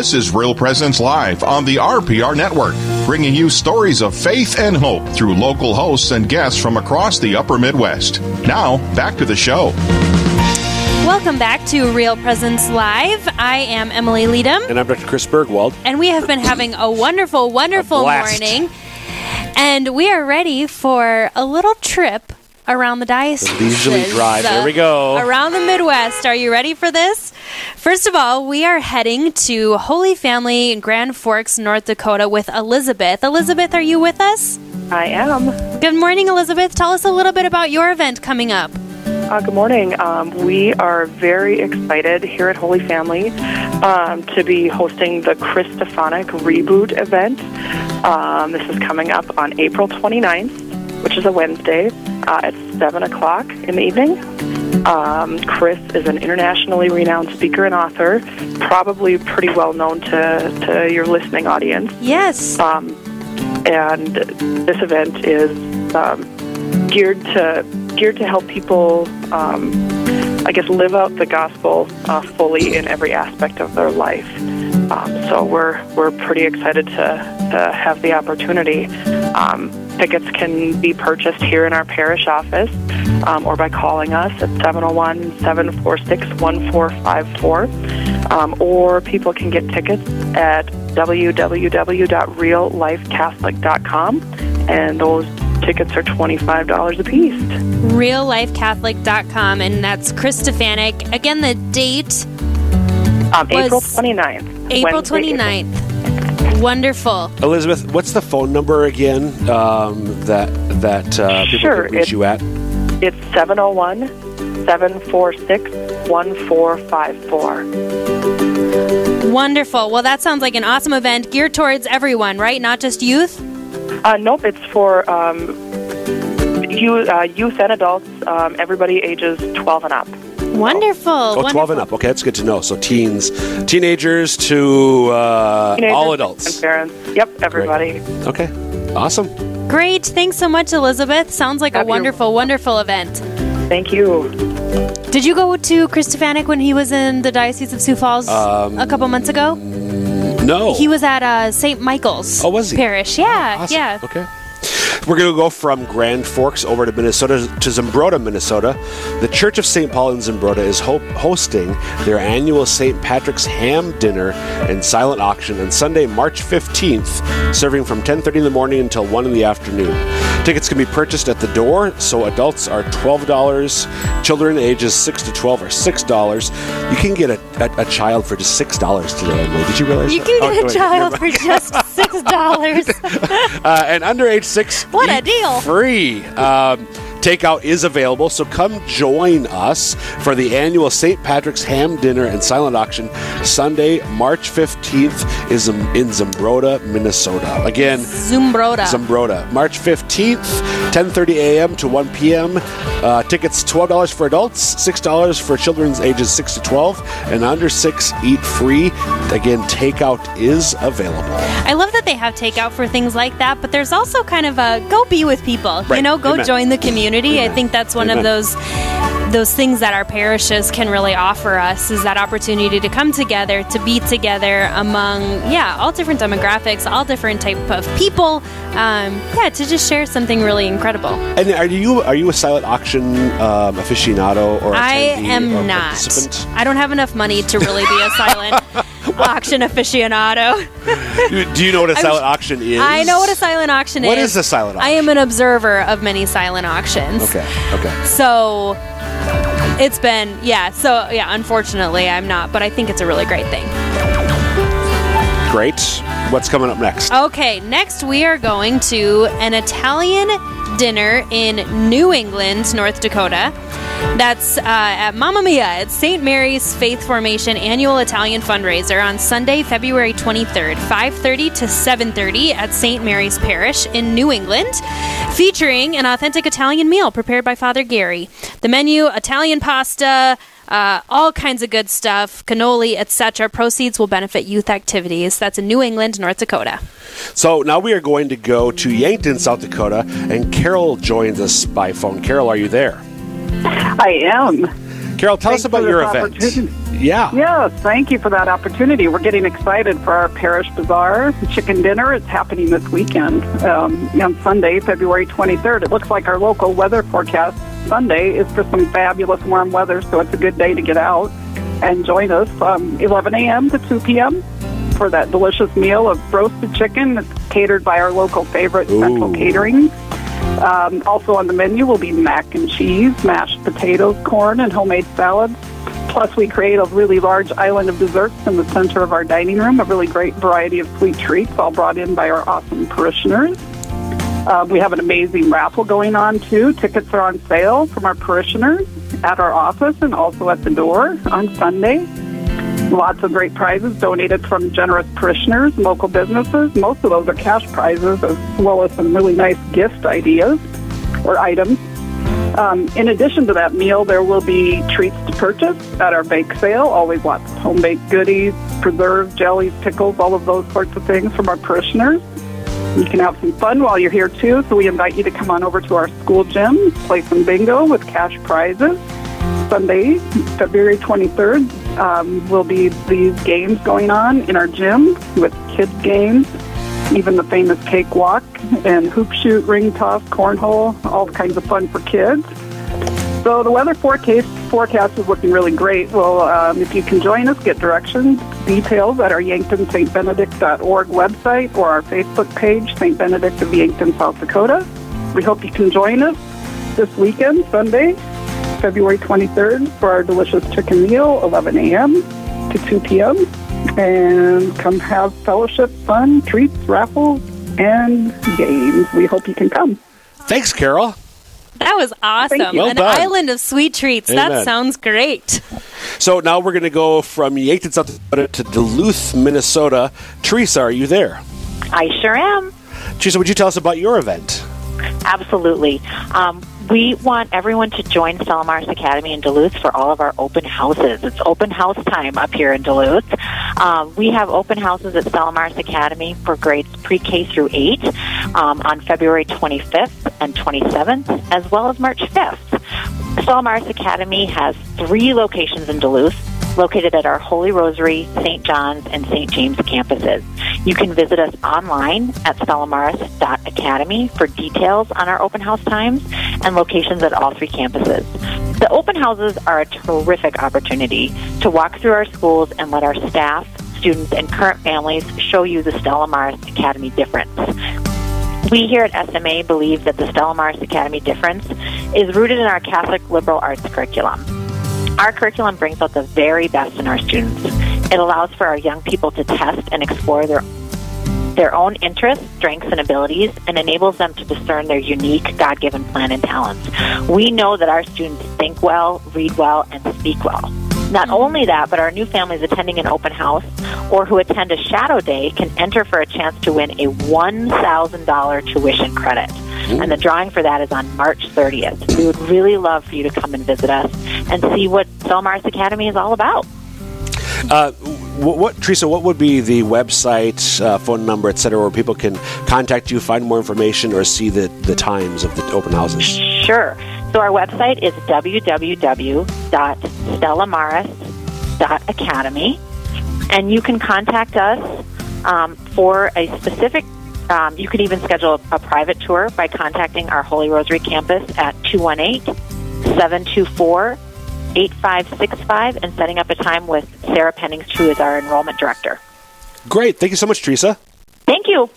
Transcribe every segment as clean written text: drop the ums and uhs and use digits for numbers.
This is Real Presence Live on the RPR Network, bringing you stories of faith and hope through local hosts and guests from across the Upper Midwest. Now, back to the show. Welcome back to Real Presence Live. I am Emily Liedem. And I'm Dr. Chris Bergwald. And we have been having a wonderful, wonderful morning. And we are ready for a little trip around the diocese. Leisurely drive. There we go. Around the Midwest. Are you ready for this? First of all, we are heading to Holy Family in Grand Forks, North Dakota with Elizabeth. Elizabeth, are you with us? I am. Good morning, Elizabeth. Tell us a little bit about your event coming up. Good morning. We are very excited here at Holy Family to be hosting the Chris Stefanick Reboot event. This is coming up on April 29th. Which is a Wednesday at 7 o'clock in the evening. Chris is an internationally renowned speaker and author, probably pretty well known to your listening audience. Yes. And this event is geared to help people, live out the gospel fully in every aspect of their life. So we're pretty excited to have the opportunity. Tickets can be purchased here in our parish office or by calling us at 701-746-1454. Or people can get tickets at www.reallifecatholic.com. And those tickets are $25 a piece. Reallifecatholic.com. And that's Chris Stefanick. Again, the date April 29th. April 29th. Wonderful. Elizabeth, what's the phone number again that people can reach you at? It's 701-746-1454. Wonderful. Well, that sounds like an awesome event geared towards everyone, right? Not just youth? Nope, it's for youth and adults, everybody ages 12 and up. Wonderful. Oh, 12 wonderful. And up. Okay, that's good to know. So teenagers to all adults. And parents. Yep, everybody. Great. Okay, awesome. Great. Thanks so much, Elizabeth. Sounds like a wonderful, wonderful event. Thank you. Did you go to Chris Stefanick when he was in the Diocese of Sioux Falls a couple months ago? No. He was at St. Michael's. Oh, was he? Parish. Yeah, awesome. Yeah. Okay. We're going to go from Grand Forks over to Minnesota, to Zumbrota, Minnesota. The Church of St. Paul in Zumbrota is hosting their annual St. Patrick's Ham Dinner and Silent Auction on Sunday, March 15th, serving from 10:30 in the morning until 1 in the afternoon. Tickets can be purchased at the door, so adults are $12, children ages 6 to 12 are $6. You can get a child for just $6 today. Did you realize you that? You can get a child for just $6. And underage 6. What a deal! Free. Takeout is available, so come join us for the annual St. Patrick's Ham Dinner and Silent Auction. Sunday, March 15th is in Zumbrota, Minnesota. Again, Zumbrota. March 15th, 10:30 a.m. to 1 p.m. Tickets $12 for adults, $6 for children ages 6 to 12, and under 6 eat free. Again, takeout is available. I love that they have takeout for things like that, but there's also kind of a go be with people. Right. You know, go join the community. I think that's one of those things that our parishes can really offer us is that opportunity to come together, to be together among, all different demographics, all different type of people, to just share something really incredible. And are you a silent auction aficionado or I am not. Participant? I don't have enough money to really be a silent auction aficionado. Do you know what a silent auction is? I know what a silent auction is. What is a silent auction? I am an observer of many silent auctions. Okay. So it's been, unfortunately I'm not, but I think it's a really great thing. Great. What's coming up next? Okay, next we are going to an Italian dinner in New England, North Dakota. That's at Mama Mia at St. Mary's Faith Formation Annual Italian Fundraiser on Sunday, February 23rd, 5:30 to 7:30 at St. Mary's Parish in New England, featuring an authentic Italian meal prepared by Father Gary. The menu, Italian pasta, all kinds of good stuff, cannoli, etc. Proceeds will benefit youth activities. That's in New England, North Dakota. So now we are going to go to Yankton, South Dakota, and Carol joins us by phone. Carol, are you there? I am. Carol, tell us about your event. Yeah. Yes, thank you for that opportunity. We're getting excited for our Parish Bazaar Chicken Dinner. It's happening this weekend on Sunday, February 23rd. It looks like our local weather forecast Sunday is for some fabulous warm weather, so it's a good day to get out and join us from 11 a.m. to 2 p.m. for that delicious meal of roasted chicken that's catered by our local favorite, Central Catering. Also on the menu will be mac and cheese, mashed potatoes, corn, and homemade salads. Plus, we create a really large island of desserts in the center of our dining room, a really great variety of sweet treats, all brought in by our awesome parishioners. We have an amazing raffle going on, too. Tickets are on sale from our parishioners at our office and also at the door on Sunday. Lots of great prizes donated from generous parishioners and local businesses. Most of those are cash prizes, as well as some really nice gift ideas or items. In addition to that meal, there will be treats to purchase at our bake sale. Always lots of home-baked goodies, preserves, jellies, pickles, all of those sorts of things from our parishioners. You can have some fun while you're here, too, so we invite you to come on over to our school gym, play some bingo with cash prizes. Sunday, February 23rd, will be these games going on in our gym with kids games, even the famous cakewalk and hoop shoot, ring toss, cornhole, all kinds of fun for kids. So the weather forecast is looking really great. Well, if you can join us, get directions, details at our YanktonSt.Benedict.org website or our Facebook page, St. Benedict of Yankton, South Dakota. We hope you can join us this weekend, Sunday, February 23rd, for our delicious chicken meal, 11 a.m. to 2 p.m. And come have fellowship, fun, treats, raffles, and games. We hope you can come. Thanks, Carol. That was awesome. Well, an done. Island of sweet treats. Amen. That sounds great. So now we're going to go from Yankton, South Dakota to Duluth, Minnesota. Teresa, are you there? I sure am. Teresa, would you tell us about your event? Absolutely. We want everyone to join Stella Maris Academy in Duluth for all of our open houses. It's open house time up here in Duluth. We have open houses at Stella Maris Academy for grades pre-K through 8 on February 25th and 27th, as well as March 5th. Stella Maris Academy has 3 locations in Duluth, located at our Holy Rosary, St. John's, and St. James campuses. You can visit us online at stellamaris.academy for details on our open house times and locations at all 3 campuses. The open houses are a terrific opportunity to walk through our schools and let our staff, students, and current families show you the Stella Maris Academy difference. We here at SMA believe that the Stella Maris Academy difference is rooted in our Catholic liberal arts curriculum. Our curriculum brings out the very best in our students. It allows for our young people to test and explore their own interests, strengths, and abilities, and enables them to discern their unique God-given plan and talents. We know that our students think well, read well, and speak well. Not only that, but our new families attending an open house or who attend a shadow day can enter for a chance to win a $1,000 tuition credit. And the drawing for that is on March 30th. We would really love for you to come and visit us and see what Stella Maris Academy is all about. Teresa, what would be the website, phone number, et cetera, where people can contact you, find more information, or see the times of the open houses? Sure. So our website is www.stellamaris.academy, and you can contact us for a specific. You could even schedule a private tour by contacting our Holy Rosary campus at 218-724-8565 and setting up a time with Sarah Pennings, who is our enrollment director. Great. Thank you so much, Teresa. Thank you.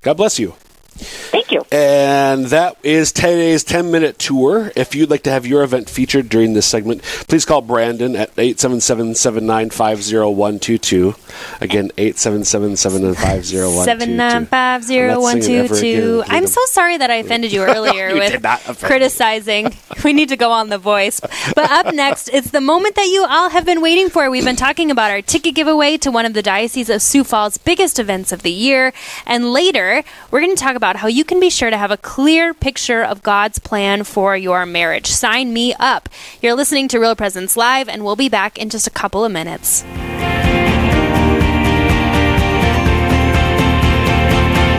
God bless you. Thank you. And that is today's 10-minute tour. If you'd like to have your event featured during this segment, please call Brandon at 877-795-0122. Again, 877-795-0122. 795-0122. I'm so sorry that I offended you earlier with criticizing. We need to go on The Voice. But up next, it's the moment that you all have been waiting for. We've been talking about our ticket giveaway to one of the Diocese of Sioux Falls' biggest events of the year. And later, we're going to talk about how you can be sure to have a clear picture of God's plan for your marriage. Sign me up. You're listening to Real Presence Live, and we'll be back in just a couple of minutes.